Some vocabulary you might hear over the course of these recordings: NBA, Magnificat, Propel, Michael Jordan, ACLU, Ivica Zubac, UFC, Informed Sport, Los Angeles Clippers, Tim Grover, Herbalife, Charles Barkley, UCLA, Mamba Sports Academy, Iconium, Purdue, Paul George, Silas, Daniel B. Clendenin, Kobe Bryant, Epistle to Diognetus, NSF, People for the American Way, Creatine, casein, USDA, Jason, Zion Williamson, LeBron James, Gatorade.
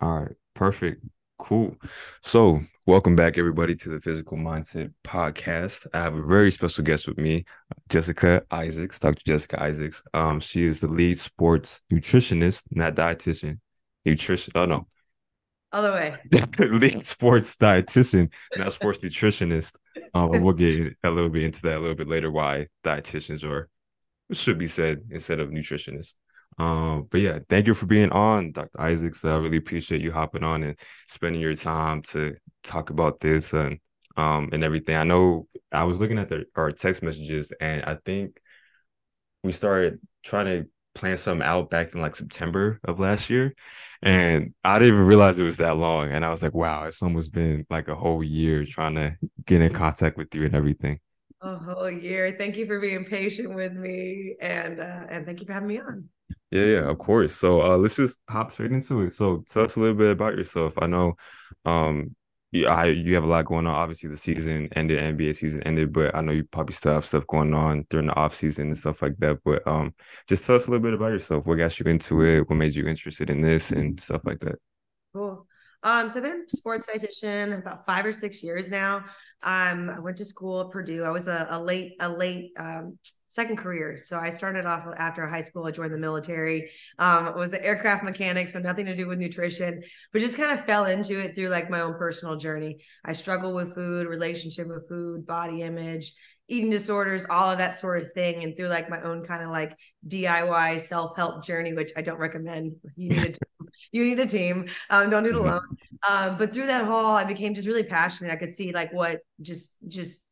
All right. Perfect. Cool. So welcome back, everybody, to the Physical Mindset Podcast. I have a very special guest with me, Jessica Isaacs, Dr. Jessica Isaacs. She is the lead sports nutritionist, not dietitian. Lead sports dietitian, not sports nutritionist. We'll get a little bit into that a little bit later, why dietitians are, should be said instead of nutritionist. But yeah, thank you for being on, Dr. Isaacs. I really appreciate you hopping on and spending your time to talk about this and everything. I know I was looking at our text messages, and I think we started trying to plan something out back in like September of last year, and I didn't even realize it was that long. And I was like, wow, it's almost been like a whole year trying to get in contact with you and everything. A whole year. Thank you for being patient with me, and thank you for having me on. Yeah, of course. So let's just hop straight into it. So tell us a little bit about yourself. I know you have a lot going on. Obviously, the season ended, NBA season ended, but I know you probably still have stuff going on during the off season and stuff like that. But just tell us a little bit about yourself. What got you into it? What made you interested in this and stuff like that? Cool. So I've been a sports dietitian about 5 or 6 years now. I went to school at Purdue. I was a late second career. So I started off after high school. I joined the military. It was an aircraft mechanic, so nothing to do with nutrition, but just kind of fell into it through like my own personal journey. I struggled with food, relationship with food, body image, eating disorders, all of that sort of thing. And through like my own kind of like DIY self-help journey, which I don't recommend. You need a team. Don't do it alone. But through that whole, I became just really passionate. I could see like what just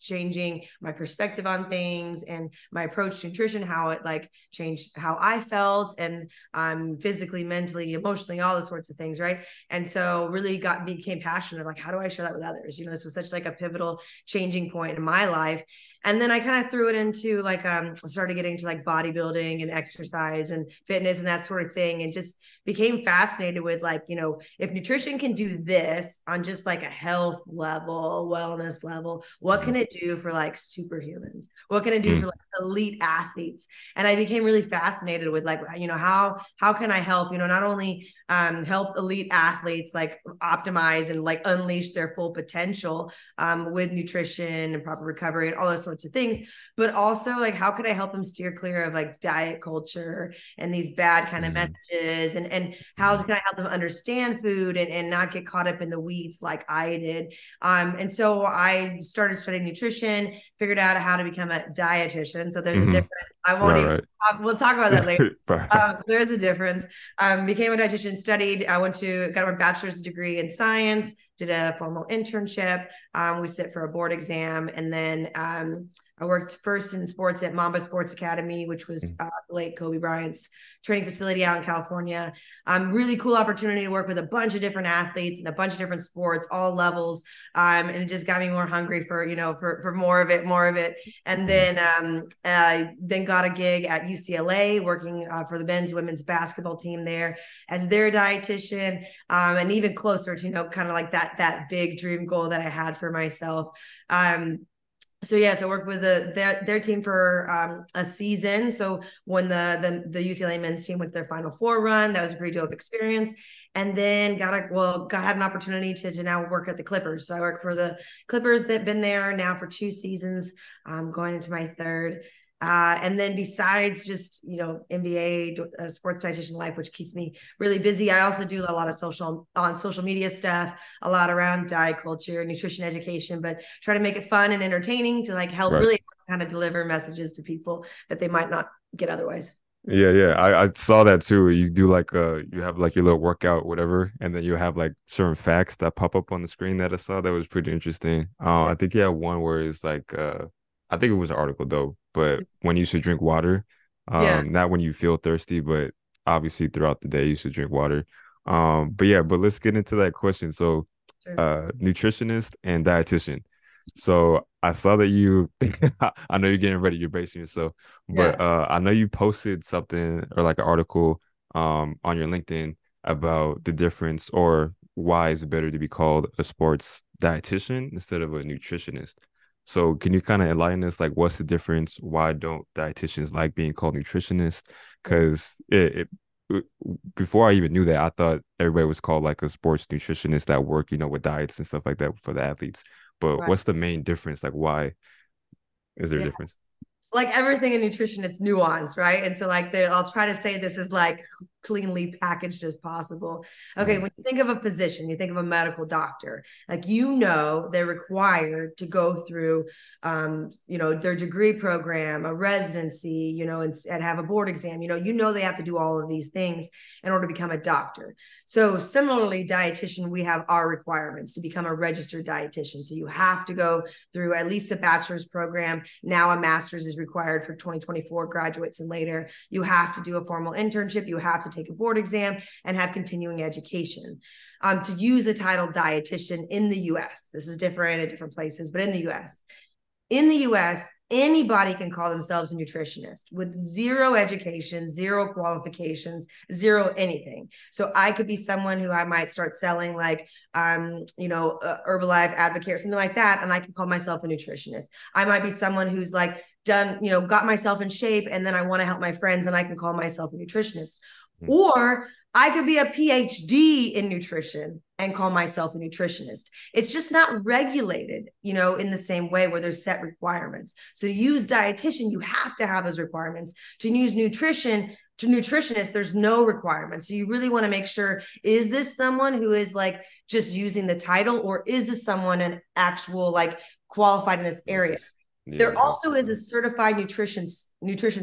changing my perspective on things and my approach to nutrition, how it like changed how I felt and physically, mentally, emotionally, all the sorts of things. Right. And so really became passionate of like, how do I share that with others? You know, this was such like a pivotal changing point in my life. And then I kind of threw it into like, started getting to like bodybuilding and exercise and fitness and that sort of thing. And just became fascinated with like, you know, if nutrition can do this on just like a health level, wellness level, what can it do for like superhumans? What can it do for like elite athletes? And I became really fascinated with like, you know, how can I help, you know, not only help elite athletes like optimize and like unleash their full potential with nutrition and proper recovery and all those sorts of things, but also like how could I help them steer clear of like diet culture and these bad kind of messages, and how can I help them understand food and not get caught up in the weeds like I did. And so I started studying nutrition, figured out how to become a dietitian. So there's a difference. I won't we'll talk about that later. So there's a difference. Became a dietitian, studied. Got my bachelor's degree in science, did a formal internship. We sit for a board exam, and then I worked first in sports at Mamba Sports Academy, which was late Kobe Bryant's training facility out in California. Really cool opportunity to work with a bunch of different athletes and a bunch of different sports, all levels. And it just got me more hungry for more of it. And then got a gig at UCLA working for the men's women's basketball team there as their dietitian, and even closer to, you know, kind of like that big dream goal that I had for myself. So I worked with their team for a season. So when the UCLA men's team went to their Final Four run, that was a pretty dope experience. And then had an opportunity to now work at the Clippers. So I work for the Clippers that been there now for 2 seasons, going into my third. And then besides just, you know, NBA sports dietitian life, which keeps me really busy, I also do a lot of social media stuff, a lot around diet culture, nutrition education, but try to make it fun and entertaining to like help really kind of deliver messages to people that they might not get otherwise. Yeah. I saw that too. You do like, you have like your little workout, whatever, and then you have like certain facts that pop up on the screen that I saw. That was pretty interesting. I think you have one where it's like, I think it was an article though, but when you should drink water, not when you feel thirsty, but obviously throughout the day you should drink water. But let's get into that question. So, nutritionist and dietitian. So I saw that you, I know you're getting ready, you're bracing yourself, but I know you posted something or like an article on your LinkedIn about the difference or why it's better to be called a sports dietitian instead of a nutritionist. So can you kind of enlighten us, like, what's the difference? Why don't dietitians like being called nutritionists? Because before I even knew that, I thought everybody was called like a sports nutritionist that work, you know, with diets and stuff like that for the athletes. But right. What's the main difference? Like, why is there a difference? Like everything in nutrition, it's nuanced, right? And so like, I'll try to say this is like cleanly packaged as possible. Okay, when you think of a physician, you think of a medical doctor, like, you know, they're required to go through, you know, their degree program, a residency, you know, and have a board exam, you know, they have to do all of these things in order to become a doctor. So similarly, dietitian, we have our requirements to become a registered dietitian. So you have to go through at least a bachelor's program. Now a master's is required for 2024 graduates and later. You have to do a formal internship. You have to take a board exam and have continuing education to use the title dietitian in the U.S. This is different at different places, but in the U.S. Anybody can call themselves a nutritionist with zero education, zero qualifications, zero anything. So I could be someone who I might start selling like, you know, Herbalife, Advocate, or something like that. And I can call myself a nutritionist. I might be someone who's like done, you know, got myself in shape and then I want to help my friends and I can call myself a nutritionist. Or I could be a PhD in nutrition and call myself a nutritionist. It's just not regulated, you know, in the same way where there's set requirements. So to use dietitian, you have to have those requirements. To use nutrition, to nutritionist, there's no requirements. So you really want to make sure, is this someone who is like just using the title, or is this someone an actual like qualified in this area? Yeah. There also is a certified nutritionist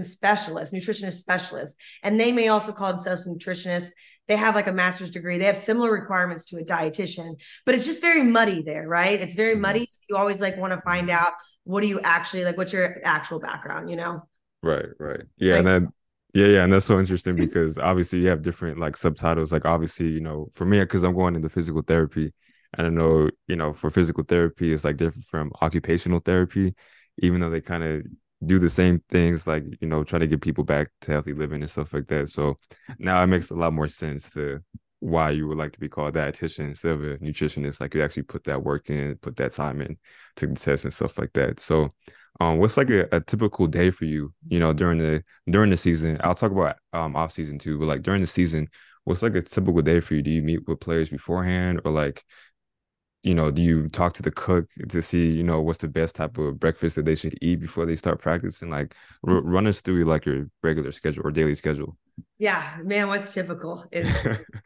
specialist, and they may also call themselves a nutritionist. They have like a master's degree. They have similar requirements to a dietitian, but it's just very muddy there, right? It's very muddy. So you always like want to find out what do you actually like, what's your actual background, you know? Right, right. Yeah. Nice. And then, yeah. And that's so interesting because obviously you have different like subtitles. Like obviously, you know, for me, because I'm going into physical therapy, I don't know, you know, for physical therapy, it's like different from occupational therapy. Even though they kind of do the same things, like, you know, try to get people back to healthy living and stuff like that. So now it makes a lot more sense to why you would like to be called a dietitian instead of a nutritionist. Like you actually put that work in, put that time in, took the tests and stuff like that. So what's like a typical day for you, you know, during the season? I'll talk about off season too, but like during the season, what's like a typical day for you? Do you meet with players beforehand, or like, you know, do you talk to the cook to see, you know, what's the best type of breakfast that they should eat before they start practicing? Like run us through like your regular schedule or daily schedule. Yeah, man, what's typical is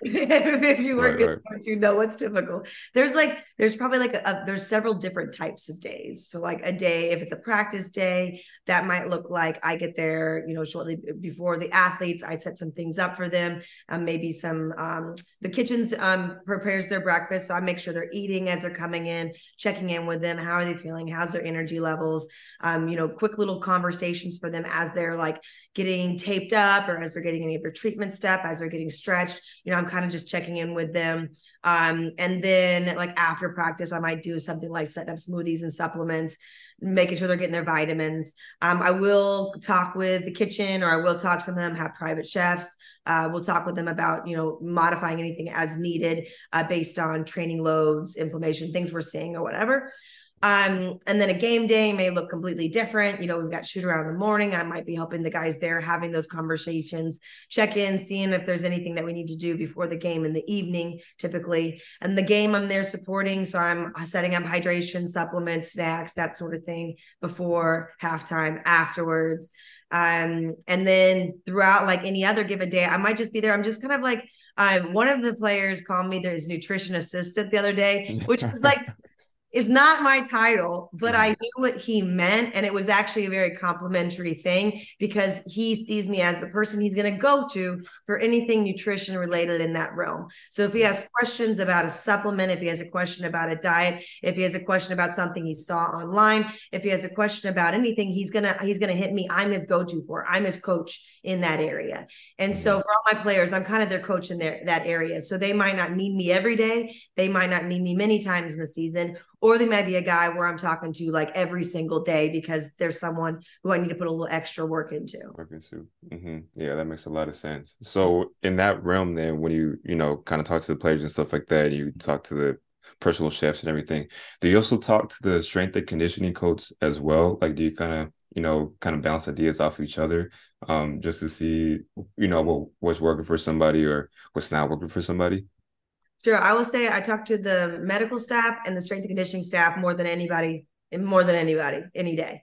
if you work in sports, you know what's typical. There's probably like there's several different types of days. So like a day, if it's a practice day, that might look like I get there, you know, shortly before the athletes. I set some things up for them. Maybe some the kitchens prepares their breakfast, so I make sure they're eating as they're coming in, checking in with them. How are they feeling? How's their energy levels? You know, quick little conversations for them as they're like getting taped up or as they're getting any of their treatment step, as they're getting stretched, you know, I'm kind of just checking in with them. And then like after practice, I might do something like setting up smoothies and supplements, making sure they're getting their vitamins. I will talk with the kitchen, or I will talk to some of them, have private chefs. We'll talk with them about, you know, modifying anything as needed based on training loads, inflammation, things we're seeing or whatever. And then a game day may look completely different. You know, we've got shoot around in the morning. I might be helping the guys there, having those conversations, check in, seeing if there's anything that we need to do before the game in the evening, typically. And the game I'm there supporting. So I'm setting up hydration, supplements, snacks, that sort of thing before halftime, afterwards. And then throughout like any other given day, I might just be there. I'm just kind of like, one of the players called me there's nutrition assistant the other day, which was like, it's not my title, but I knew what he meant. And it was actually a very complimentary thing because he sees me as the person he's going to go to for anything nutrition related in that realm. So if he has questions about a supplement, if he has a question about a diet, if he has a question about something he saw online, if he has a question about anything, he's going to hit me. I'm his go-to for, I'm his coach in that area. And so for all my players, I'm kind of their coach in that area. So they might not need me every day. They might not need me many times in the season. Or they might be a guy where I'm talking to like every single day because there's someone who I need to put a little extra work into. Yeah, that makes a lot of sense. So in that realm then, when you know, kind of talk to the players and stuff like that, you talk to the personal chefs and everything, do you also talk to the strength and conditioning coach as well? Like, do you kind of, you know, kind of bounce ideas off each other just to see, you know, what's working for somebody or what's not working for somebody? Sure. I will say I talk to the medical staff and the strength and conditioning staff more than anybody any day.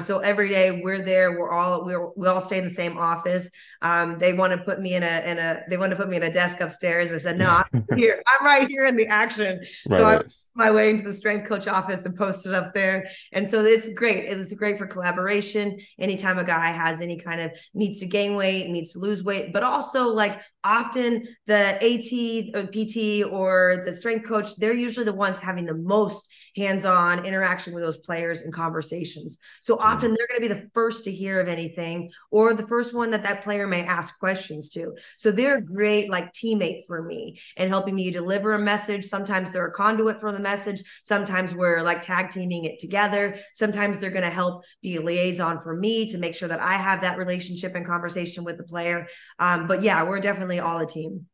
So every day we're there, we all stay in the same office. They want to put me in a desk upstairs. And I said, no, I'm right here in the action. Right, so I pushed my way into the strength coach office and posted up there. And so it's great. It's great for collaboration. Anytime a guy has any kind of needs to gain weight, needs to lose weight, but also like often the AT or PT or the strength coach, they're usually the ones having the most hands-on interaction with those players and conversations. So often they're going to be the first to hear of anything or the first one that player may ask questions to. So they're a great like teammate for me and helping me deliver a message. Sometimes they're a conduit for the message. Sometimes we're like tag teaming it together. Sometimes they're going to help be a liaison for me to make sure that I have that relationship and conversation with the player. But yeah, we're definitely all a team.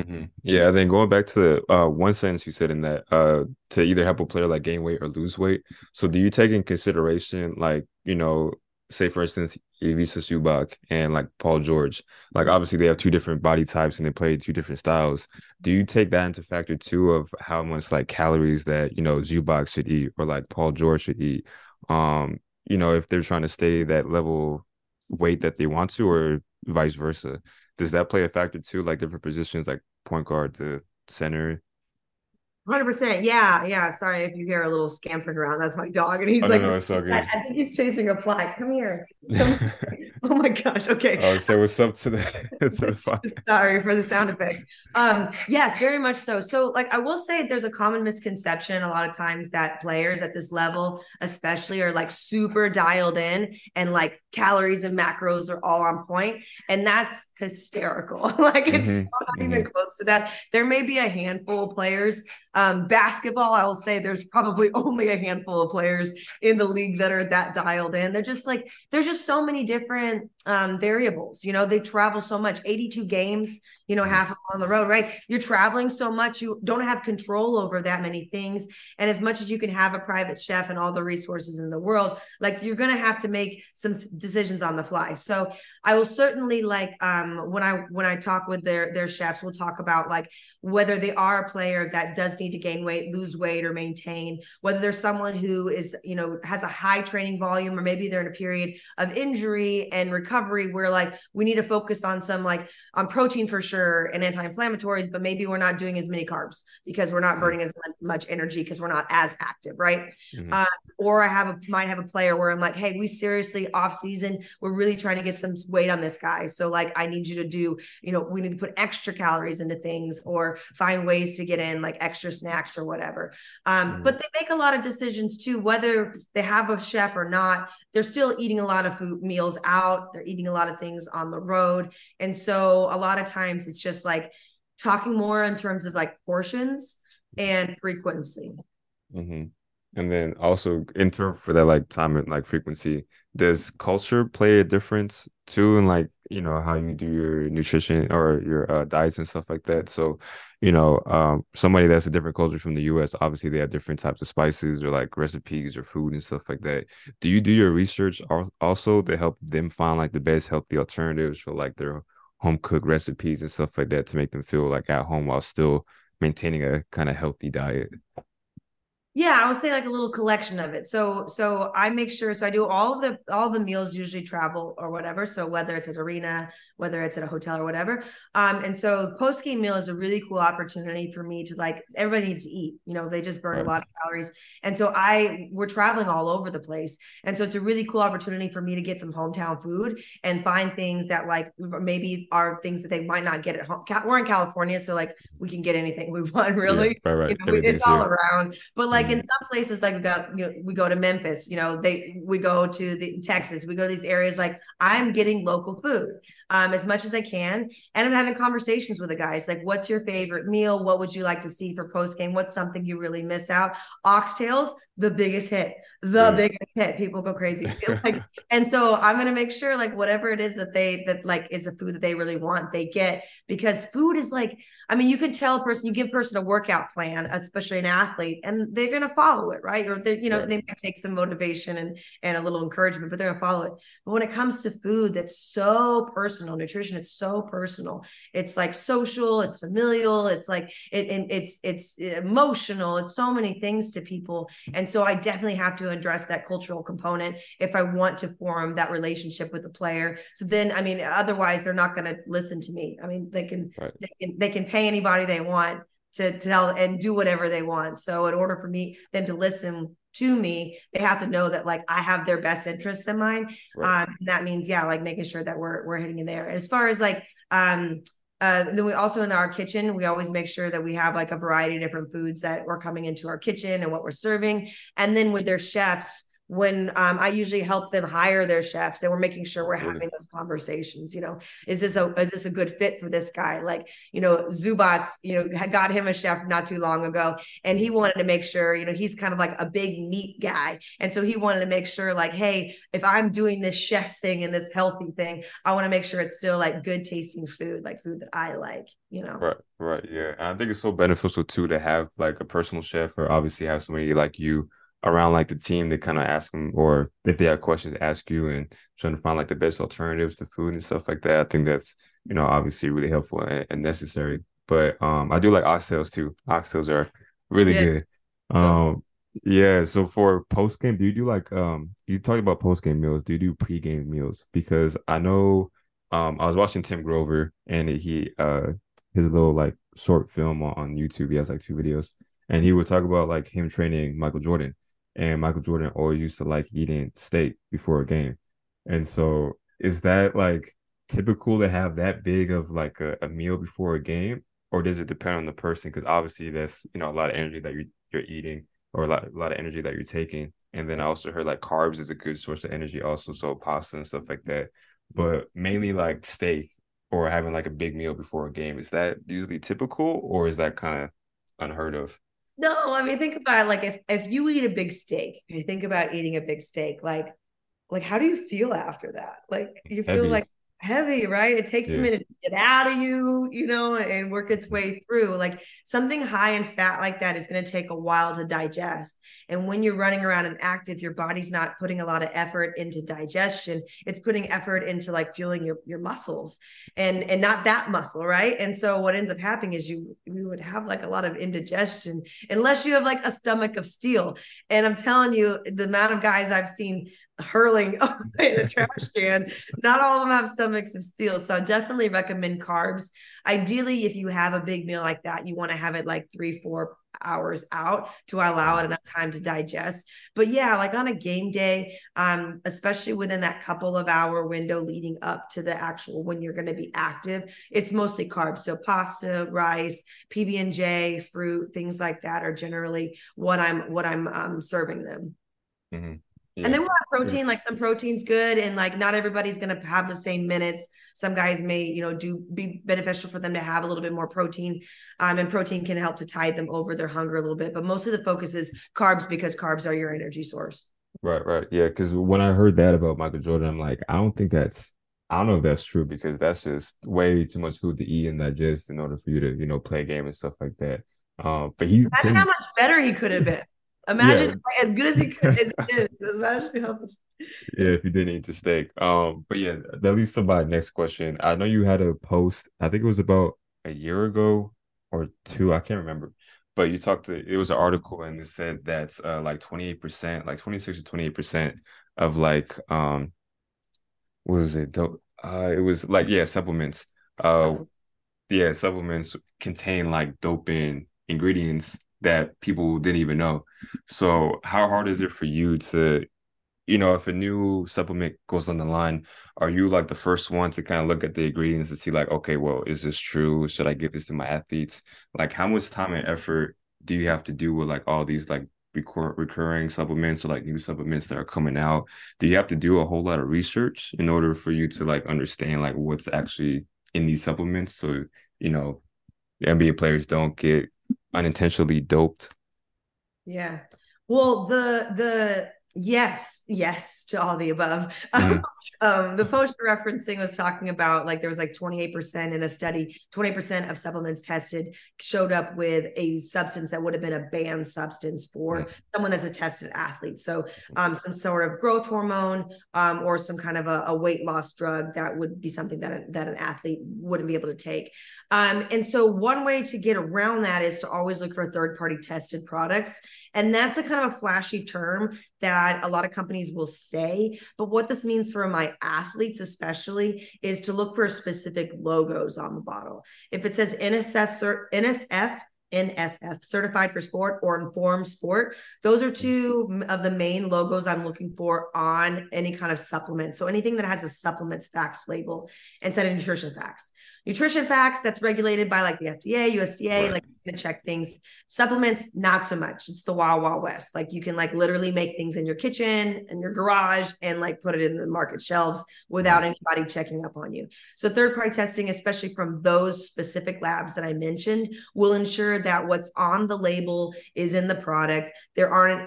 Mm-hmm. Yeah, then going back to one sentence you said in that to either help a player like gain weight or lose weight. So do you take in consideration, like, you know, say for instance, Ivica Zubac and like Paul George, like obviously they have two different body types and they play two different styles. Do you take that into factor too of how much like calories that, you know, Zubac should eat or like Paul George should eat? You know, if they're trying to stay that level weight that they want to, or vice versa. Does that play a factor too, like different positions, like point guard to center? 100%. Yeah. Sorry if you hear a little scampering around. That's my dog. And he's no, it's so good. I think he's chasing a fly. Come here. Oh my gosh. Okay. Oh, so what's up to the Sorry for the sound effects. Yes, very much so. So like, I will say there's a common misconception a lot of times that players at this level, especially, are like super dialed in and like calories and macros are all on point. And that's hysterical. Like it's not even close to that. There may be a handful of players. Basketball, I will say there's probably only a handful of players in the league that are that dialed in. They're just like, there's just so many different variables, you know, they travel so much, 82 games, you know, half on the road, right? You're traveling so much. You don't have control over that many things. And as much as you can have a private chef and all the resources in the world, like you're going to have to make some decisions on the fly. So I will certainly like, when I talk with their chefs, we'll talk about like whether they are a player that does need to gain weight, lose weight, or maintain, whether there's someone who is, you know, has a high training volume, or maybe they're in a period of injury and recovery where like we need to focus on some like on protein for sure and anti-inflammatories, but maybe we're not doing as many carbs because we're not burning as much energy because we're not as active, right? Or I might have a player where I'm like, hey, we seriously off season, we're really trying to get some weight on this guy. So like I need you to do, you know, we need to put extra calories into things or find ways to get in like extra snacks or whatever. But they make a lot of decisions too, whether they have a chef or not, they're still eating a lot of food meals out. They're eating a lot of things on the road. And so a lot of times it's just like talking more in terms of like portions and frequency. And then also in terms for that, like time and like frequency, does culture play a difference too? And like, you know, how you do your nutrition or your diets and stuff like that. So, you know, somebody that's a different culture from the U.S., obviously they have different types of spices or like recipes or food and stuff like that. Do you do your research also to help them find like the best healthy alternatives for like their home cooked recipes and stuff like that to make them feel like at home while still maintaining a kind of healthy diet? Yeah, I would say like a little collection of it. So I make sure, so I do all the meals usually travel or whatever. So whether it's at arena, whether it's at a hotel or whatever. And so the post-game meal is a really cool opportunity for me to like, everybody needs to eat, you know, they just burn a lot of calories. And so we're traveling all over the place. And so it's a really cool opportunity for me to get some hometown food and find things that like maybe are things that they might not get at home. We're in California, so like we can get anything we want really. Yeah, right. You know, it's all around, but like, in some places, like we go to Memphis, you know, we go to Texas, we go to these areas, like I'm getting local food. as much as I can. And I'm having conversations with the guys, like, what's your favorite meal? What would you like to see for post-game? What's something you really miss out? Oxtails, the biggest hit, the biggest hit. People go crazy. Like, and so I'm going to make sure, like, whatever it is that that is the food that they really want, they get, because food is like, I mean, you can tell a person, you give a person a workout plan, especially an athlete, and they're going to follow it. Right. Or they, you know, they might take some motivation and a little encouragement, but they're going to follow it. But when it comes to food, that's so personal. Nutrition, it's so personal. It's like social, it's familial, it's like, it's emotional. It's so many things to people. And so I definitely have to address that cultural component if I want to form that relationship with the player. So then, I mean, otherwise they're not going to listen to me. I mean, they can pay anybody they want to tell and do whatever they want. So in order for them to listen to me, they have to know that, like, I have their best interests in mind. Right. And that means, like, making sure that we're hitting in there. And as far as like, then we also, in our kitchen, we always make sure that we have like a variety of different foods that are coming into our kitchen and what we're serving. And then with their chefs, when I usually help them hire their chefs, and we're making sure we're having those conversations, you know, is this a good fit for this guy? Like, you know, Zubac, you know, got him a chef not too long ago, and he wanted to make sure, you know, he's kind of like a big meat guy. And so he wanted to make sure, like, hey, if I'm doing this chef thing and this healthy thing, I want to make sure it's still like good tasting food, like food that I like, you know? Right. Yeah. And I think it's so beneficial too, to have like a personal chef, or obviously have somebody like you around like the team that kind of ask them, or if they have questions, ask you, and trying to find like the best alternatives to food and stuff like that. I think that's, you know, obviously really helpful and necessary. But I do like oxtails too. Oxtails are really good. So for post game, do you do like you talked about post game meals? Do you do pre game meals? Because I know I was watching Tim Grover, and he his little like short film on YouTube. He has like 2 videos, and he would talk about like him training Michael Jordan. And Michael Jordan always used to like eating steak before a game. And so is that like typical to have that big of like a meal before a game? Or does it depend on the person? Because obviously that's, you know, a lot of energy that you're eating, or a lot of energy that you're taking. And then I also heard like carbs is a good source of energy also. So pasta and stuff like that. But mainly like steak or having like a big meal before a game. Is that usually typical, or is that kind of unheard of? No, I mean, think about it, like if you eat a big steak, if you think about eating a big steak, like how do you feel after that? Like you feel like heavy, right? It takes a minute to get out of you, you know, and work its way through. Like something high in fat like that is going to take a while to digest. And when you're running around and active, your body's not putting a lot of effort into digestion. It's putting effort into like fueling your muscles and not that muscle, right? And so what ends up happening is you would have like a lot of indigestion, unless you have like a stomach of steel. And I'm telling you, the amount of guys I've seen hurling in a trash can, not all of them have stomachs of steel. So I definitely recommend carbs. Ideally, if you have a big meal like that, you want to have it like 3-4 hours out to allow it enough time to digest. But yeah, like on a game day, especially within that couple of hour window leading up to the actual, when you're going to be active, it's mostly carbs. So pasta, rice, PB&J, fruit, things like that are generally what I'm serving them. Mm-hmm. Yeah. And then we'll have protein, like some protein's good, and like not everybody's going to have the same minutes. Some guys may, you know, be beneficial for them to have a little bit more protein, and protein can help to tide them over their hunger a little bit. But most of the focus is carbs, because carbs are your energy source. Right. Yeah, because when I heard that about Michael Jordan, I'm like, I don't know if that's true, because that's just way too much food to eat and digest in order for you to, you know, play a game and stuff like that. But imagine how much better he could have been. Imagine as good as he could, as it is. Imagine how much. Yeah, if you didn't eat the steak. But yeah, that leads to my next question. I know you had a post, I think it was about a year ago or 2, I can't remember. But you it was an article, and it said that like 28%, like 26 or 28% of like what was it? It was like supplements. Supplements contain like doping ingredients that people didn't even know. So how hard is it for you to, you know, if a new supplement goes on the line, are you like the first one to kind of look at the ingredients and see like, okay, well, is this true? Should I give this to my athletes? Like how much time and effort do you have to do with like all these like recurring supplements, so like new supplements that are coming out? Do you have to do a whole lot of research in order for you to like understand like what's actually in these supplements, so you know the NBA players don't get unintentionally doped? Yeah, well, the yes to all the above. The post you're referencing was talking about like there was like 28% in a study, 20% of supplements tested showed up with a substance that would have been a banned substance for someone that's a tested athlete. So some sort of growth hormone or some kind of a weight loss drug that would be something that an athlete wouldn't be able to take. And so one way to get around that is to always look for third-party tested products. And that's a kind of a flashy term that a lot of companies will say, but what this means for my athletes especially is to look for specific logos on the bottle. If it says NSF, Certified for Sport, or Informed Sport, those are two of the main logos I'm looking for on any kind of supplement. So anything that has a supplements facts label instead of nutrition facts. Nutrition facts, that's regulated by like the FDA, USDA, right. Like you can check things. Supplements, not so much. It's the wild, wild west. Like you can like literally make things in your kitchen and your garage and like put it in the market shelves without anybody checking up on you. So third-party testing, especially from those specific labs that I mentioned, will ensure that what's on the label is in the product. There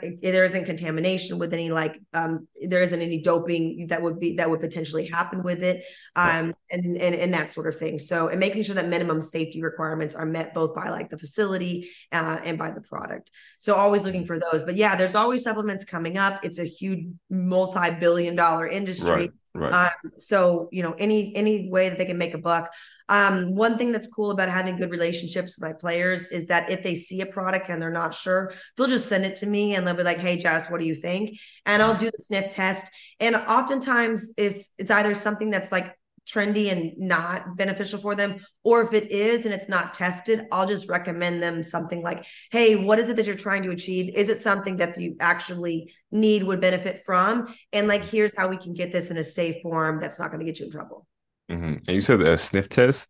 isn't contamination with any like there isn't any doping that would potentially happen with it, and that sort of thing. So, and making sure that minimum safety requirements are met both by like the facility and by the product. So always looking for those. But yeah, there's always supplements coming up. It's a huge multi-billion-dollar industry. Right. So, you know, any way that they can make a buck. One thing that's cool about having good relationships with my players is that if they see a product and they're not sure, they'll just send it to me and they'll be like, "Hey, Jess, what do you think?" And I'll do the sniff test. And oftentimes it's either something that's like trendy and not beneficial for them, or if it is and it's not tested, I'll just recommend them something like, "Hey, what is it that you're trying to achieve? Is it something that you actually need, would benefit from? And like, here's how we can get this in a safe form that's not going to get you in trouble." Mm-hmm. And you said a sniff test.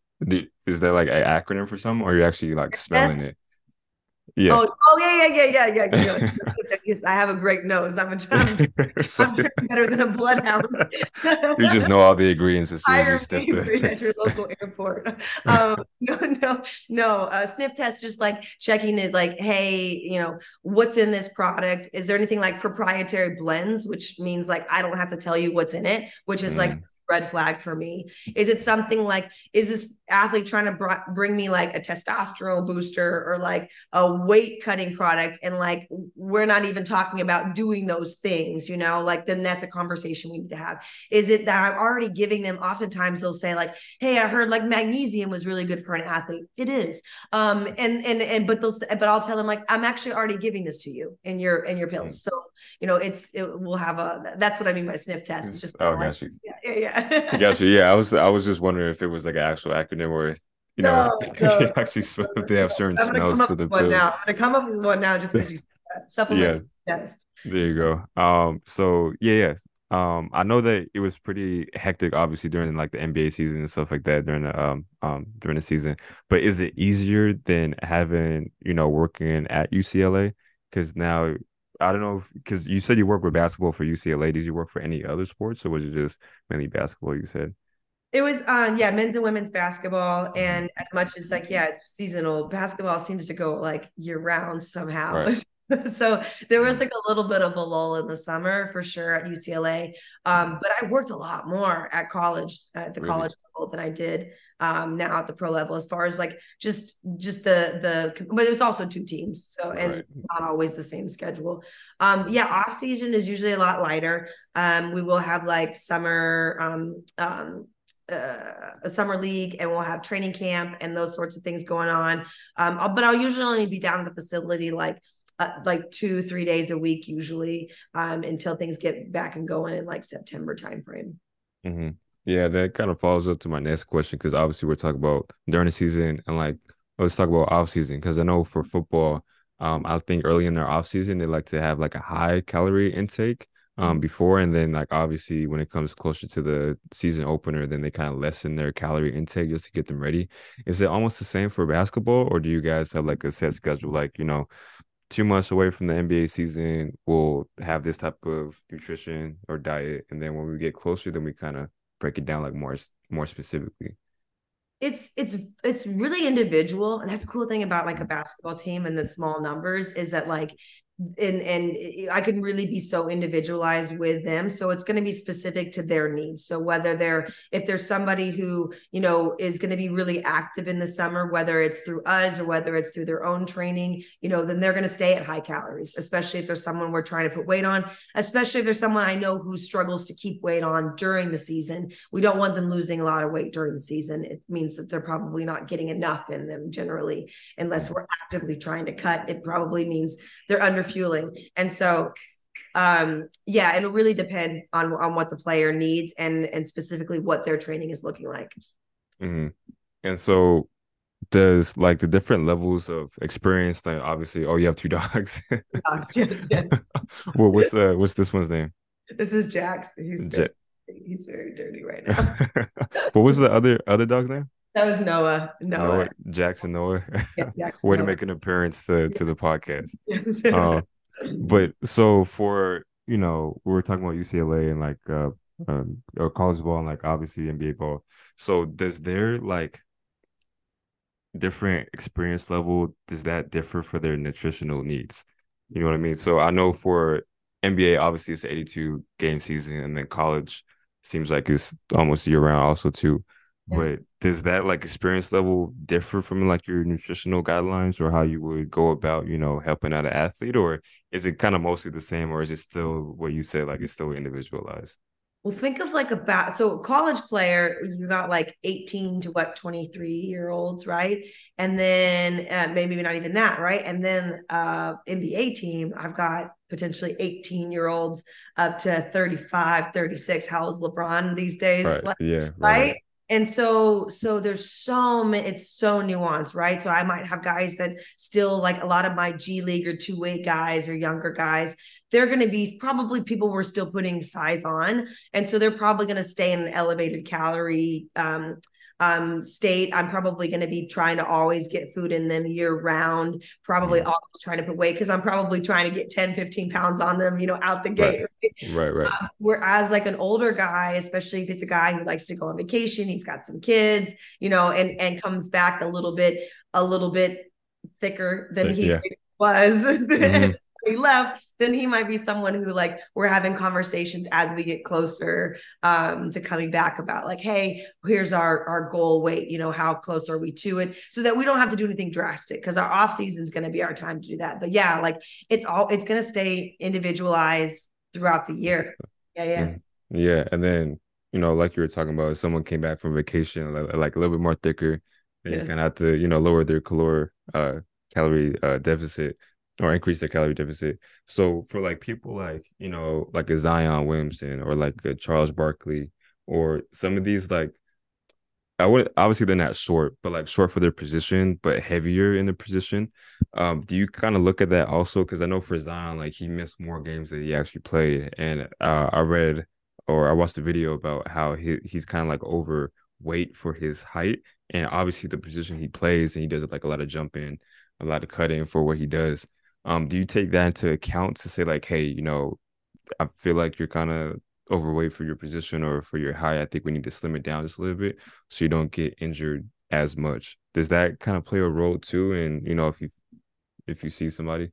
Is that like an acronym for something, or are you actually like smelling it? Yeah. Oh yeah. Yes, I have a great nose. I'm better than a bloodhound. You just know all the ingredients as soon as you step in at your local airport. No. Sniff test, just like checking it, like, hey, you know, what's in this product? Is there anything like proprietary blends, which means like I don't have to tell you what's in it, which is like red flag for me. Is it something like, is this athlete trying to bring me like a testosterone booster or like a weight cutting product? And like, we're not even talking about doing those things, you know, like then that's a conversation we need to have. Is it that I'm already giving them, oftentimes they'll say like, "Hey, I heard like magnesium was really good for an athlete." It is. But I'll tell them like, "I'm actually already giving this to you in your pills." So, you know, that's what I mean by sniff test. It's just got you. Yeah. Got you. Yeah. I was just wondering if it was like an actual acronym or, you know, if you actually smell, if they have certain smells to the pills. I'm going to come up with one now just because you said that. Supplements test. There you go. I know that it was pretty hectic, obviously, during like the NBA season and stuff like that during the season, but is it easier than having, you know, working at UCLA? Because now, I don't know, because you said you work with basketball for UCLA. Did you work for any other sports, or was it just mainly basketball, you said? It was, men's and women's basketball. And as much as like, it's seasonal, basketball seems to go like year round somehow. Right. So there was like a little bit of a lull in the summer for sure at UCLA. But I worked a lot more at college, college level than I did now at the pro level, as far as like just the but there's also two teams. So, and not always the same schedule. Off season is usually a lot lighter. We will have like a summer league, and we'll have training camp and those sorts of things going on. But I'll usually only be down at the facility like 2-3 days a week usually, until things get back and going in like September timeframe. Mm-hmm. Yeah, that kind of follows up to my next question, because obviously we're talking about during the season, and like let's talk about off season, because I know for football, I think early in their off season they like to have like a high calorie intake before, and then like obviously when it comes closer to the season opener, then they kind of lessen their calorie intake just to get them ready. Is it almost the same for basketball, or do you guys have like a set schedule, like, you know, 2 months away from the NBA season, we'll have this type of nutrition or diet. And then when we get closer, then we kind of break it down like more specifically. It's really individual. And that's a cool thing about like a basketball team and the small numbers is that like, and I can really be so individualized with them. So it's going to be specific to their needs. So whether if there's somebody who, you know, is going to be really active in the summer, whether it's through us or whether it's through their own training, you know, then they're going to stay at high calories, especially if there's someone we're trying to put weight on, especially if there's someone I know who struggles to keep weight on during the season. We don't want them losing a lot of weight during the season. It means that they're probably not getting enough in them generally, unless we're actively trying to cut. It probably means they're under fueling. And so, it'll really depend on what the player needs and specifically what their training is looking like. Mm-hmm. And so there's like the different levels of experience, like obviously, you have two dogs. Yes. Well, what's this one's name? This is Jax. He's very dirty right now. What was the other dog's name? That was Noah. Jackson Noah. Yeah, Jackson. Way to make an appearance to the podcast. But so for, you know, we were talking about UCLA and like or college ball and like obviously NBA ball. So does their like different experience level, does that differ for their nutritional needs? You know what I mean? So I know for NBA, obviously it's an 82 game season, and then college seems like it's almost year round also too. But does that like experience level differ from like your nutritional guidelines or how you would go about, you know, helping out an athlete, or is it kind of mostly the same, or is it still what you say, like it's still individualized? Well, think of like so college player, you got like 18 to 23-year-olds. Right. And then maybe not even that. Right. And then NBA team, I've got potentially 18-year-olds up to 35, 36. How is LeBron these days? Right. Yeah. Right. And so there's so many, it's so nuanced, right? So I might have guys that still, like a lot of my G League or two-way guys or younger guys, they're going to be probably people we're still putting size on. And so they're probably going to stay in an elevated calorie state. I'm probably going to be trying to always get food in them year round, probably always trying to put weight, because I'm probably trying to get 10, 15 pounds on them, you know, out the gate. Right. Whereas like an older guy, especially if it's a guy who likes to go on vacation, he's got some kids, you know, and comes back a little bit thicker than he was. Mm-hmm. He left, then he might be someone who like we're having conversations as we get closer to coming back about like, hey, here's our goal weight, you know, how close are we to it, so that we don't have to do anything drastic, because our off season is going to be our time to do that. But yeah, like it's going to stay individualized throughout the year. Yeah. And then, you know, like you were talking about, if someone came back from vacation like a little bit more thicker, then you kind of have to, you know, lower their calorie deficit, or increase their calorie deficit. So for like people like, you know, like a Zion Williamson or like a Charles Barkley or some of these, like obviously they're not short, but like short for their position, but heavier in the position. Do you kind of look at that also? Because I know for Zion, like he missed more games than he actually played. And I read, or I watched a video about how he's kind of like overweight for his height. And obviously the position he plays, and he does like a lot of jumping, a lot of cutting for what he does. Do you take that into account to say like, hey, you know, I feel like you're kind of overweight for your position or for your height. I think we need to slim it down just a little bit so you don't get injured as much. Does that kind of play a role too? And, you know, if you see somebody.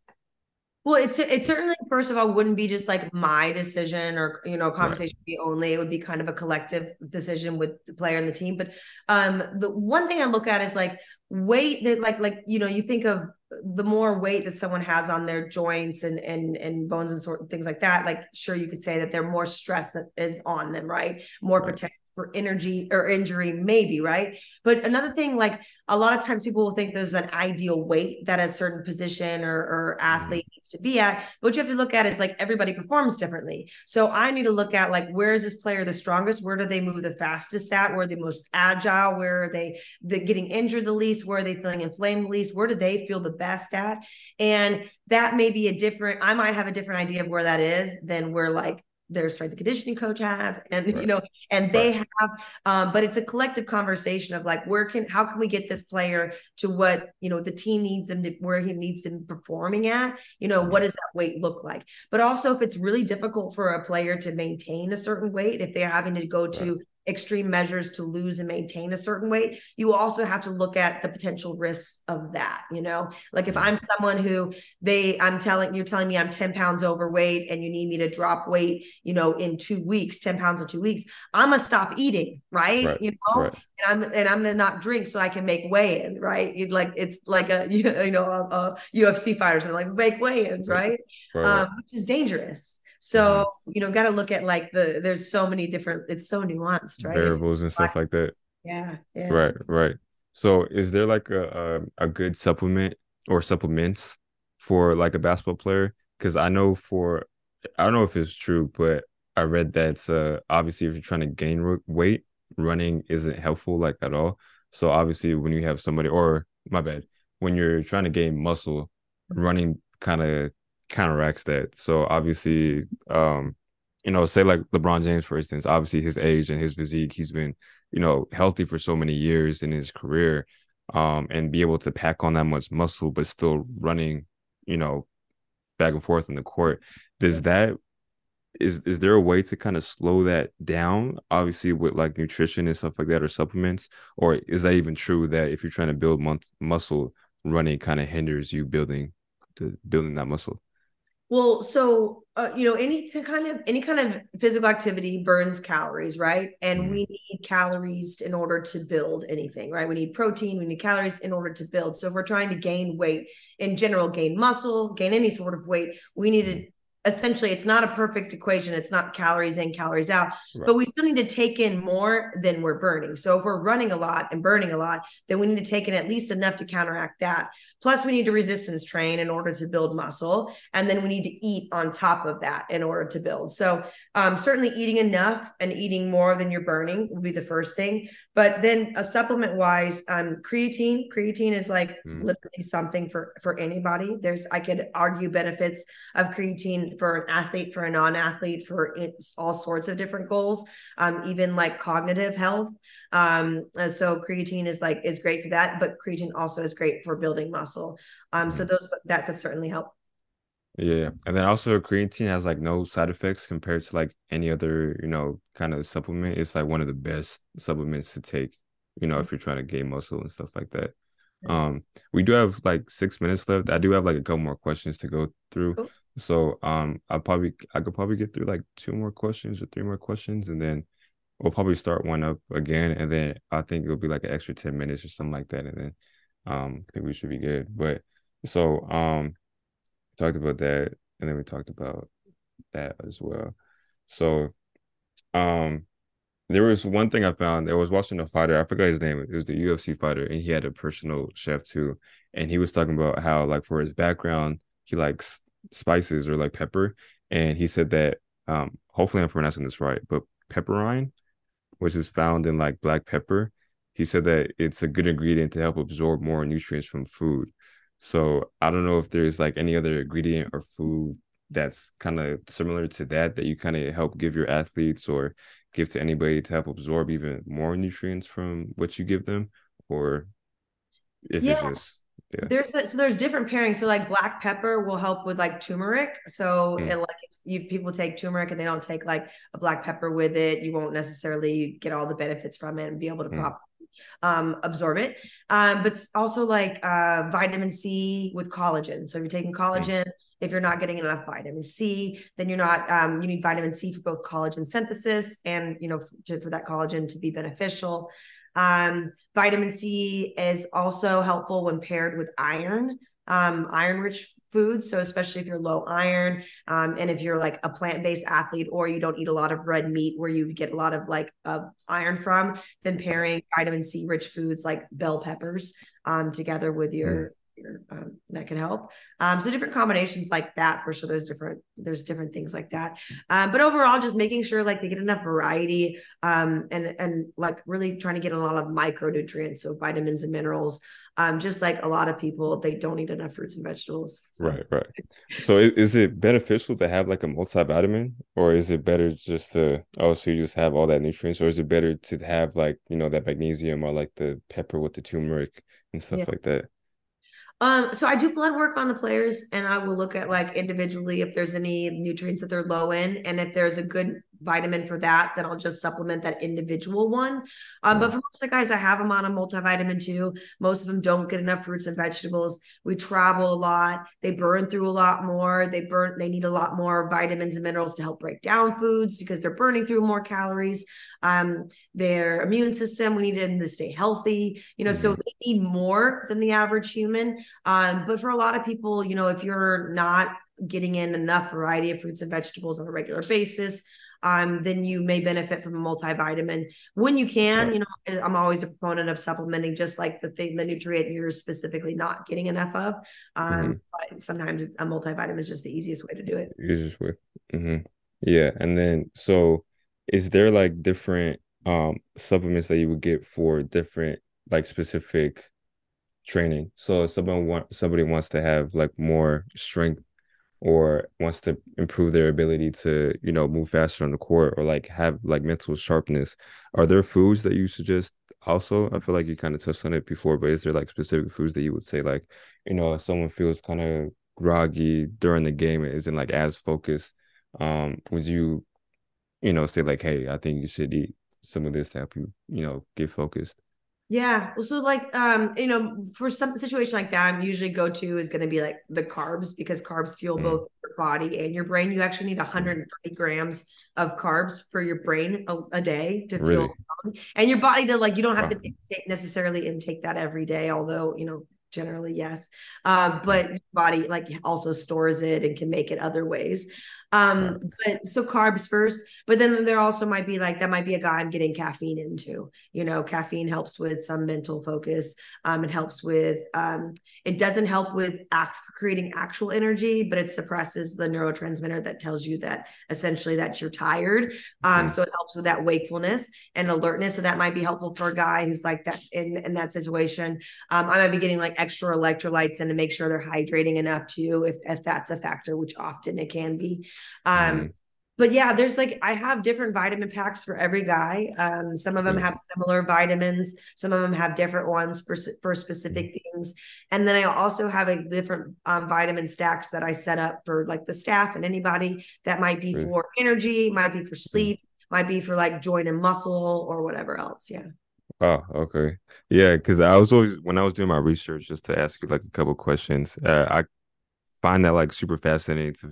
Well, it's certainly, first of all, wouldn't be just like my decision or, you know, conversation be only. It would be kind of a collective decision with the player and the team. But the one thing I look at is like weight that like, you know, you think of the more weight that someone has on their joints and bones and sort of things like that, like sure, you could say that they're more stress that is on them, right? More protected for energy or injury, maybe, right? But another thing, like a lot of times people will think there's an ideal weight that a certain position or athlete needs to be at. But what you have to look at is like everybody performs differently. So I need to look at like, where is this player the strongest? Where do they move the fastest at? Where are they most agile? Where are they getting injured the least? Where are they feeling inflamed the least? Where do they feel the best at? And that may be I might have a different idea of where that is than where like their strength and conditioning coach has, and right. you know, and they right. have, but it's a collective conversation of like, how can we get this player to what, you know, the team needs him to, where he needs him performing at, you know, what does that weight look like? But also if it's really difficult for a player to maintain a certain weight, if they're having to go to extreme measures to lose and maintain a certain weight, you also have to look at the potential risks of that. You know, like if I'm someone who you're telling me I'm 10 pounds overweight and you need me to drop weight, you know, in 2 weeks, 10 pounds in 2 weeks, I'm gonna stop eating. Right. You know, and I'm gonna not drink so I can make weigh-in. Right. It's like a UFC fighters are like make weigh-ins. Right. Which is dangerous. So, you know, got to look at there's so many different, it's so nuanced, right? Variables and stuff like that. Yeah. Right. So is there like a good supplement or supplements for like a basketball player? Because I don't know if it's true, but I read that obviously if you're trying to gain weight, running isn't helpful like at all. So obviously when you have somebody, when you're trying to gain muscle, running kind of counteracts that. So obviously you know, say like LeBron James, for instance, obviously his age and his physique, he's been, you know, healthy for so many years in his career, and be able to pack on that much muscle but still running, you know, back and forth in the court. Is there a way to kind of slow that down, obviously with like nutrition and stuff like that or supplements? Or is that even true that if you're trying to build muscle, running kind of hinders you building that muscle? Well, so, you know, any kind of physical activity burns calories, right? And we need calories in order to build anything, right? We need protein, we need calories in order to build. So if we're trying to gain weight in general, gain muscle, gain any sort of weight, we need to essentially, it's not a perfect equation. It's not calories in, calories out, but we still need to take in more than we're burning. So if we're running a lot and burning a lot, then we need to take in at least enough to counteract that. Plus we need to resistance train in order to build muscle. And then we need to eat on top of that in order to build. So certainly eating enough and eating more than you're burning would be the first thing. But then a supplement wise, creatine is like literally something for anybody. I could argue benefits of creatine for an athlete, for a non-athlete, for all sorts of different goals, even like cognitive health. So creatine is great for that, but creatine also is great for building muscle. So that could certainly help. Yeah. And then also creatine has like no side effects compared to like any other, you know, kind of supplement. It's like one of the best supplements to take, you know, if you're trying to gain muscle and stuff like that. We do have like 6 minutes left. I do have like a couple more questions to go through. Cool. So I could probably get through like 2 more questions or 3 more questions, and then we'll probably start one up again, and then I think it'll be like an extra 10 minutes or something like that, and then I think we should be good. But so talked about that, and then we talked about that as well. So there was one thing I found. I was watching a fighter, I forgot his name, it was the UFC fighter, and he had a personal chef too, and he was talking about how like for his background he likes spices or like pepper, and he said that hopefully I'm pronouncing this right, but pepperine, which is found in like black pepper, he said that it's a good ingredient to help absorb more nutrients from food. So I don't know if there's like any other ingredient or food that's kind of similar to that you kind of help give your athletes or give to anybody to help absorb even more nutrients from what you give them, or if it's just... Yeah. There's different pairings. So like black pepper will help with like turmeric. So and like if people take turmeric and they don't take like a black pepper with it, you won't necessarily get all the benefits from it and be able to properly absorb it. But also like vitamin C with collagen. So if you're taking collagen, if you're not getting enough vitamin C, then you're not, you need vitamin C for both collagen synthesis and, you know, for that collagen to be beneficial. Vitamin C is also helpful when paired with iron, iron-rich foods. So especially if you're low iron, and if you're like a plant-based athlete or you don't eat a lot of red meat where you get a lot of like iron from, then pairing vitamin C-rich foods like bell peppers together with your that can help. So different combinations like that, for sure. There's different things like that. But overall, just making sure like they get enough variety, and like really trying to get a lot of micronutrients. So vitamins and minerals, just like a lot of people, they don't eat enough fruits and vegetables. So. Right. So is it beneficial to have like a multivitamin, or is it better just to, so you just have all that nutrients, or is it better to have like, that magnesium or like the pepper with the turmeric and stuff like that? So I do blood work on the players, and I will look at like individually if there's any nutrients that they're low in, and if there's a good vitamin for that, then I'll just supplement that individual one. But for most of the guys, I have them on a multivitamin too. Most of them don't get enough fruits and vegetables. We travel a lot. They burn through a lot more. They need a lot more vitamins and minerals to help break down foods because they're burning through more calories. Their immune system, we need them to stay healthy, so they need more than the average human. But for a lot of people, if you're not getting in enough variety of fruits and vegetables on a regular basis, then you may benefit from a multivitamin when you can. I'm always a proponent of supplementing just like the nutrient you're specifically not getting enough of. But sometimes a multivitamin is just the easiest way to do it. Easiest way. Mm-hmm. Yeah. And then, so is there like different, supplements that you would get for different, like specific training? So if somebody wants to have like more strength or wants to improve their ability to move faster on the court, or like have like mental sharpness, are there foods that you suggest also? I feel like you kind of touched on it before, but is there like specific foods that you would say, like, if someone feels kind of groggy during the game and isn't like as focused, would you say like, hey, I think you should eat some of this to help you get focused? Yeah. Well, so like, for some situation like that, I'm usually go-to is going to be like the carbs, because carbs fuel both your body and your brain. You actually need 130 grams of carbs for your brain a day to fuel and your body to like, you don't have to necessarily intake that every day. Although, generally, yes. But your body like also stores it and can make it other ways. But so carbs first, but then there also might be like, that might be a guy I'm getting caffeine into, caffeine helps with some mental focus. It helps with, it doesn't help with creating actual energy, but it suppresses the neurotransmitter that tells you that essentially that you're tired. So it helps with that wakefulness and alertness. So that might be helpful for a guy who's like that in that situation. I might be getting like extra electrolytes and to make sure they're hydrating enough too, if that's a factor, which often it can be. But yeah, there's like, I have different vitamin packs for every guy. Some of them have similar vitamins. Some of them have different ones for specific things. And then I also have a different vitamin stacks that I set up for like the staff and anybody that might be for energy, might be for sleep, might be for like joint and muscle or whatever else. Yeah. Wow. Okay. Yeah. Cause I was always, when I was doing my research, just to ask you like a couple questions, I find that like super fascinating to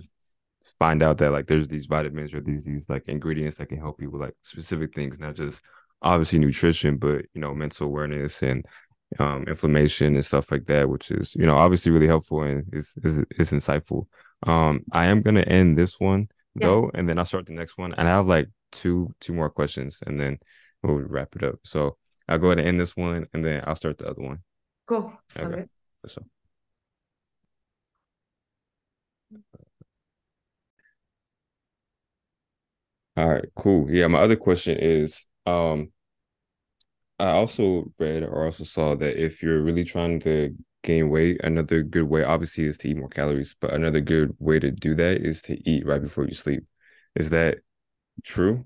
find out that like there's these vitamins or these like ingredients that can help you with like specific things, not just obviously nutrition, but mental awareness and inflammation and stuff like that, which is obviously really helpful and is insightful. I am gonna end this one though, and then I'll start the next one, and I have like two more questions, and then we'll wrap it up. So I'll go ahead and end this one, and then I'll start the other one. Cool. Okay. So. All right, cool. Yeah, my other question is, I also read or also saw that if you're really trying to gain weight, another good way, obviously, is to eat more calories, but another good way to do that is to eat right before you sleep. Is that true?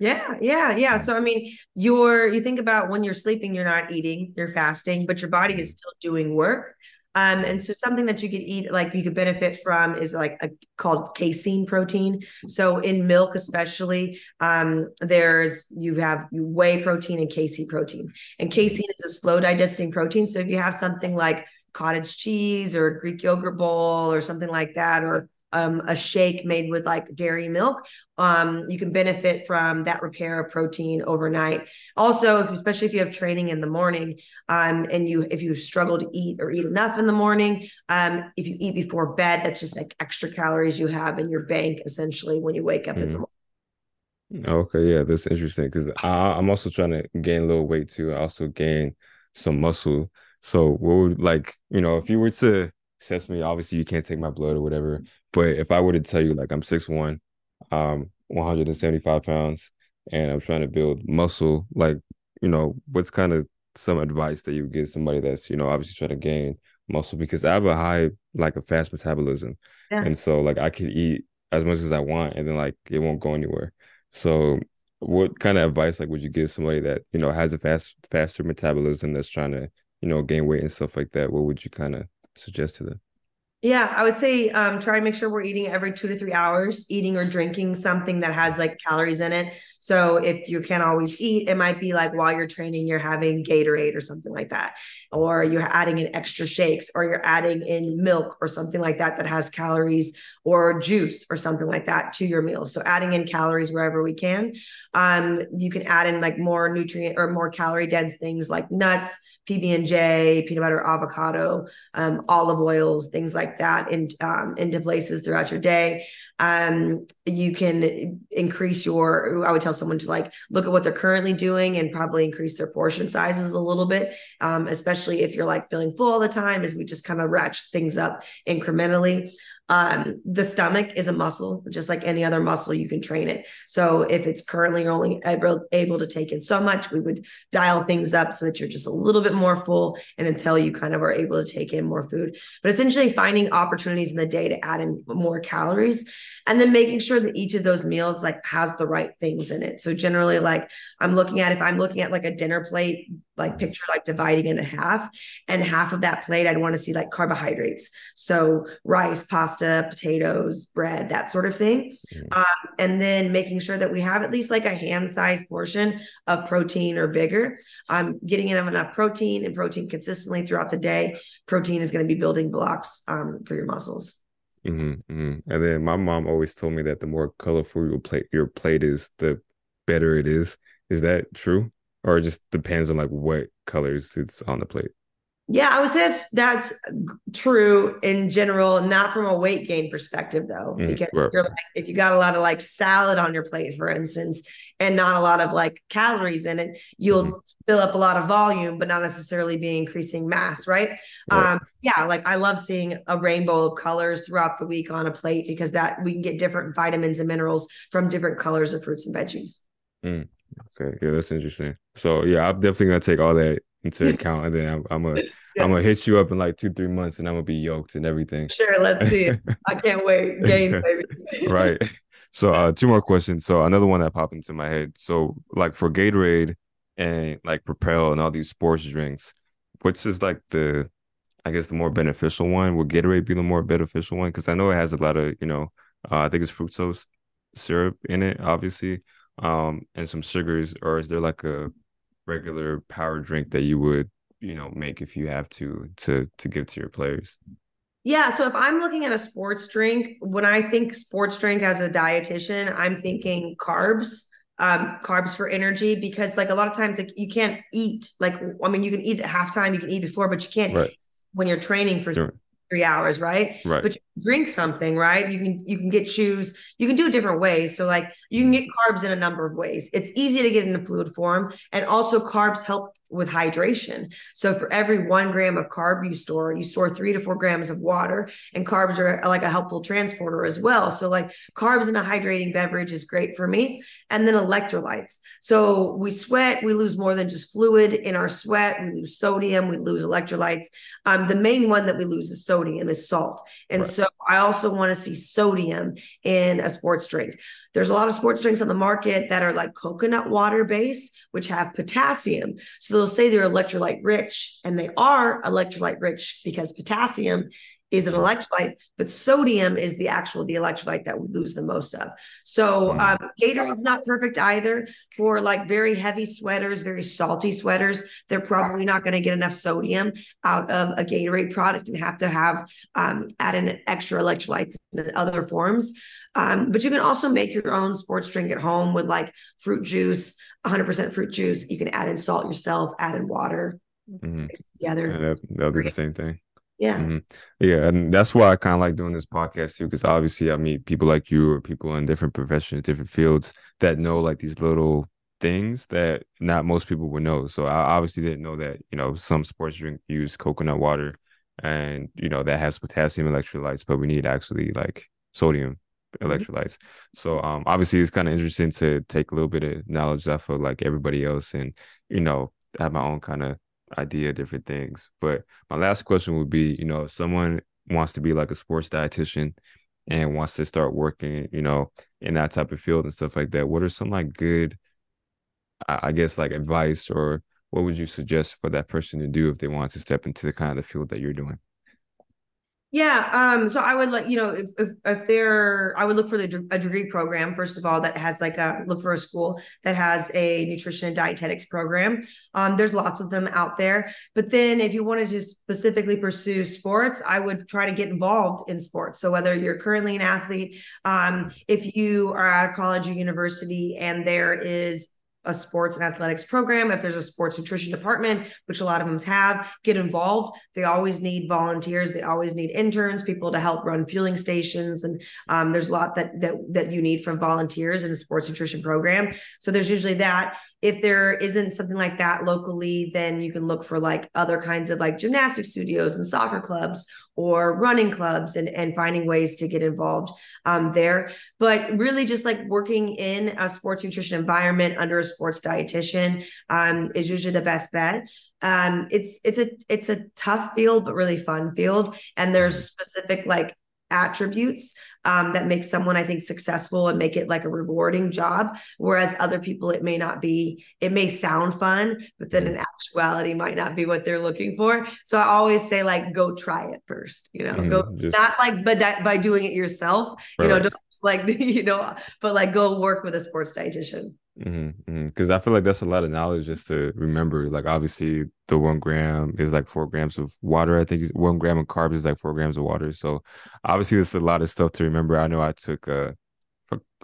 Yeah. So, I mean, you think about when you're sleeping, you're not eating, you're fasting, but your body is still doing work. And so something that you could eat, like you could benefit from is like called casein protein. So in milk, especially, you have whey protein and casein protein, and casein is a slow digesting protein. So if you have something like cottage cheese or a Greek yogurt bowl or something like that, or a shake made with like dairy milk, you can benefit from that repair of protein overnight. Also, especially if you have training in the morning, and if you struggle to eat or eat enough in the morning, if you eat before bed, that's just like extra calories you have in your bank essentially when you wake up in the morning. Okay, yeah, that's interesting because I'm also trying to gain a little weight too. I also gain some muscle, So what would, like, you know, if you were to assess me, obviously you can't take my blood or whatever, but if I were to tell you, like, I'm 6'1", 175 pounds, and I'm trying to build muscle, like, you know, what's kind of some advice that you would give somebody that's, you know, obviously trying to gain muscle? Because I have a high, like, a fast metabolism. Yeah. And so, like, I could eat as much as I want and then, like, it won't go anywhere. So what kind of advice, like, would you give somebody that, you know, has a faster metabolism that's trying to, you know, gain weight and stuff like that? What would you kind of suggest to them? Yeah, I would say try to make sure we're eating every 2 to 3 hours, eating or drinking something that has like calories in it. So if you can't always eat, it might be like while you're training, you're having Gatorade or something like that, or you're adding in extra shakes, or you're adding in milk or something like that that has calories, or juice or something like that to your meal. So adding in calories wherever we can. You can add in like more nutrient or more calorie dense things like nuts, PB&J, peanut butter, avocado, olive oils, things like that into places throughout your day. You can increase your, I would tell someone to like, look at what they're currently doing and probably increase their portion sizes a little bit. Especially if you're like feeling full all the time, as we just kind of ratchet things up incrementally. The stomach is a muscle, just like any other muscle, you can train it. So if it's currently only able to take in so much, we would dial things up so that you're just a little bit more full, and until you kind of are able to take in more food. But essentially finding opportunities in the day to add in more calories, and then making sure that each of those meals like has the right things in it. So generally, like if I'm looking at like a dinner plate, like picture like dividing in half, and half of that plate, I'd want to see like carbohydrates. So rice, pasta, potatoes, bread, that sort of thing. And then making sure that we have at least like a hand-sized portion of protein or bigger. Getting in enough protein consistently throughout the day. Protein is going to be building blocks for your muscles. Mm-hmm, mm-hmm. And then my mom always told me that the more colorful your plate is, the better it is. Is that true? Or it just depends on like what colors it's on the plate? Yeah, I would say that's true in general, not from a weight gain perspective though, because right. If you got a lot of like salad on your plate, for instance, and not a lot of like calories in it, you'll fill up a lot of volume, but not necessarily be increasing mass, right? Right. Yeah, like I love seeing a rainbow of colors throughout the week on a plate, because that we can get different vitamins and minerals from different colors of fruits and veggies. Mm. Okay, yeah, that's interesting. So yeah, I'm definitely gonna take all that into account, and then I'm gonna hit you up in like 2-3 months, and I'm gonna be yoked and everything. Sure, let's see it. I can't wait. Gains, baby. Right. So 2 more questions. So another one that popped into my head. So like for Gatorade and like Propel and all these sports drinks, which is like the, I guess the more beneficial one? Would Gatorade be the more beneficial one? Because I know it has a lot of, you know, I think it's fructose syrup in it, obviously, and some sugars. Or is there like a regular power drink that you would, you know, make if you have to give to your players? Yeah. So if I'm looking at a sports drink, when I think sports drink as a dietitian, I'm thinking carbs for energy, because like a lot of times like you can't eat, like, I mean, you can eat at halftime, you can eat before, but you can't when you're training for 3 hours. Right. But you can drink something, right? You can get shoes, you can do it different ways. So like you can get carbs in a number of ways. It's easy to get into fluid form, and also carbs help with hydration. So for every 1 gram of carb you store 3 to 4 grams of water, and carbs are like a helpful transporter as well. So like carbs in a hydrating beverage is great for me. And then electrolytes. So we sweat, we lose more than just fluid in our sweat. We lose sodium, we lose electrolytes. The main one that we lose is sodium, is salt. And so I also want to see sodium in a sports drink. There's a lot of sports drinks on the market that are like coconut water based, which have potassium. So they'll say they're electrolyte rich, and they are electrolyte rich because potassium is an electrolyte, but sodium is the electrolyte that we lose the most of. So Gatorade's not perfect either for like very heavy sweaters, very salty sweaters. They're probably not going to get enough sodium out of a Gatorade product, and have to have add in extra electrolytes in other forms. But you can also make your own sports drink at home with like fruit juice, 100% fruit juice. You can add in salt yourself, add in water together. Yeah, that'll be the same thing. Yeah. Mm-hmm. Yeah. And that's why I kind of like doing this podcast too, because obviously I meet people like you, or people in different professions, different fields, that know like these little things that not most people would know. So I obviously didn't know that, you know, some sports drink use coconut water and, you know, that has potassium electrolytes, but we need actually like sodium electrolytes. So obviously it's kind of interesting to take a little bit of knowledge off of like everybody else and, you know, have my own kind of idea of different things. But my last question would be, you know, if someone wants to be like a sports dietitian and wants to start working, you know, in that type of field and stuff like that, what are some like good, I guess, like advice, or what would you suggest for that person to do if they want to step into the kind of the field that you're doing? Yeah. So I would like, you know, if they're, I would look for a degree program, first of all, that has like a, look for a school that has a nutrition and dietetics program. There's lots of them out there, but then if you wanted to specifically pursue sports, I would try to get involved in sports. So whether you're currently an athlete, if you are at a college or university and there is a sports and athletics program, if there's a sports nutrition department, which a lot of them have, get involved. They always need volunteers. They always need interns, people to help run fueling stations. And there's a lot that you need from volunteers in a sports nutrition program. So there's usually that. If there isn't something like that locally, then you can look for like other kinds of like gymnastic studios and soccer clubs or running clubs and finding ways to get involved there. But really just like working in a sports nutrition environment under a sports dietitian is usually the best bet. It's a tough field, but really fun field. And there's specific like attributes that make someone, I think, successful and make it like a rewarding job. Whereas other people, it may not be, it may sound fun, but then in actuality might not be what they're looking for. So I always say like, go try it first, you know, not like, but that by doing it yourself, right, you know, don't just like, you know, but like go work with a sports dietitian. Because I feel like that's a lot of knowledge just to remember. Like obviously the 1 gram is like 4 grams of water. I think 1 gram of carbs is like 4 grams of water. So obviously there's a lot of stuff to remember. I know I took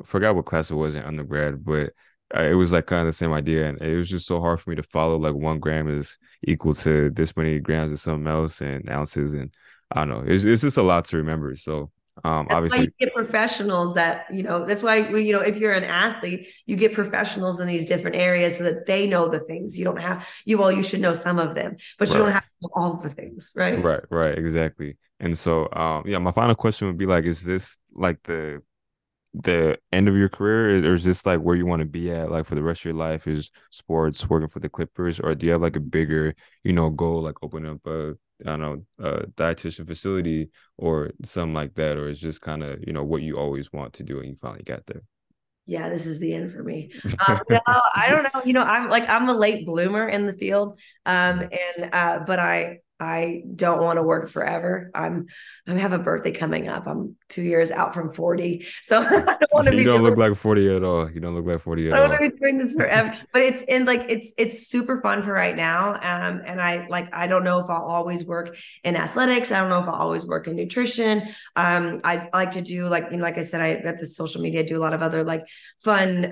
forgot what class it was in undergrad, but it was like kind of the same idea, and it was just so hard for me to follow like 1 gram is equal to this many grams of something else and ounces, and I don't know, it's just a lot to remember. So that's obviously why you get professionals that, you know, that's why, you know, if you're an athlete, you get professionals in these different areas so that they know the things you don't have. You should know some of them, but you don't have to know all the things. Right. Exactly. And so, yeah, my final question would be like, is this like the end of your career, or is this like where you want to be at, like for the rest of your life, is sports, working for the Clippers, or do you have like a bigger, you know, goal, like open up a, I don't know, a dietitian facility or something like that, or it's just kind of, you know, what you always want to do and you finally got there? Yeah, this is the end for me. No, I don't know. You know, I'm a late bloomer in the field, but I don't want to work forever. I have a birthday coming up. I'm 2 years out from 40. So I don't want to be. You don't look like 40 at all. You don't look like 40 at all. I want to be doing this forever. But it's super fun for right now. And I don't know if I'll always work in athletics. I don't know if I'll always work in nutrition. I like to do, like, you know, like I said, I got this social media, do a lot of other like fun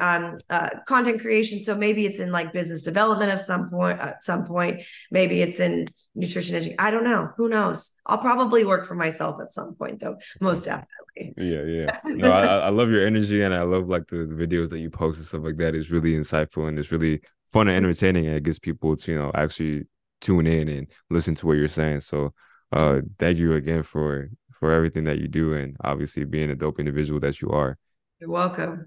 content creation. So maybe it's in like business development at some point, maybe it's in nutrition education. I don't know. Who knows? I'll probably work for myself at some point, though. Most definitely. Yeah. No, I love your energy, and I love like the videos that you post and stuff like that. It's really insightful and it's really fun and entertaining, and it gets people to, you know, actually tune in and listen to what you're saying. So, thank you again for everything that you do, and obviously being a dope individual that you are. You're welcome.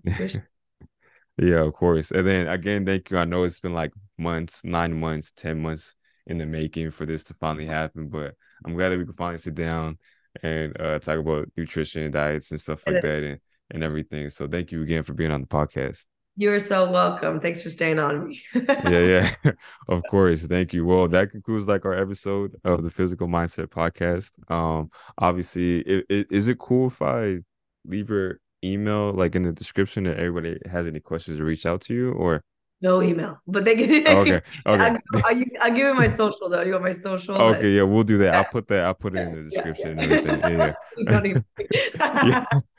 Yeah, of course. And then again, thank you. I know it's been like months, 9 months, 10 months. In the making for this to finally happen, but I'm glad that we could finally sit down and talk about nutrition, diets, and stuff like that, and everything. So thank you again for being on the podcast. You're so welcome. Thanks for staying on me. Yeah. Of course. Thank you. Well, that concludes like our episode of the Physical Mindset Podcast. Obviously, is it cool if I leave your email like in the description and everybody has any questions to reach out to you, or? No email, but they can. Okay. I'll give you my social though. You want my social? Okay, yeah, we'll do that. I'll put it in the description and everything. Yeah.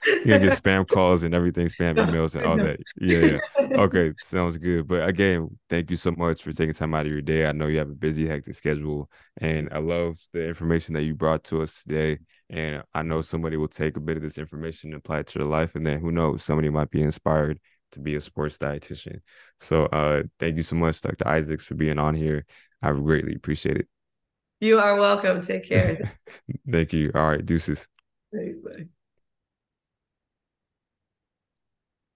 You get spam calls and everything, spam emails and all that. Yeah. Okay, sounds good. But again, thank you so much for taking time out of your day. I know you have a busy, hectic schedule, and I love the information that you brought to us today. And I know somebody will take a bit of this information and apply it to their life, and then who knows, somebody might be inspired to be a sports dietitian. So thank you so much, Dr. Isaacs, for being on here. I greatly appreciate it. You are welcome. Take care. Thank you. All right. Deuces. Bye.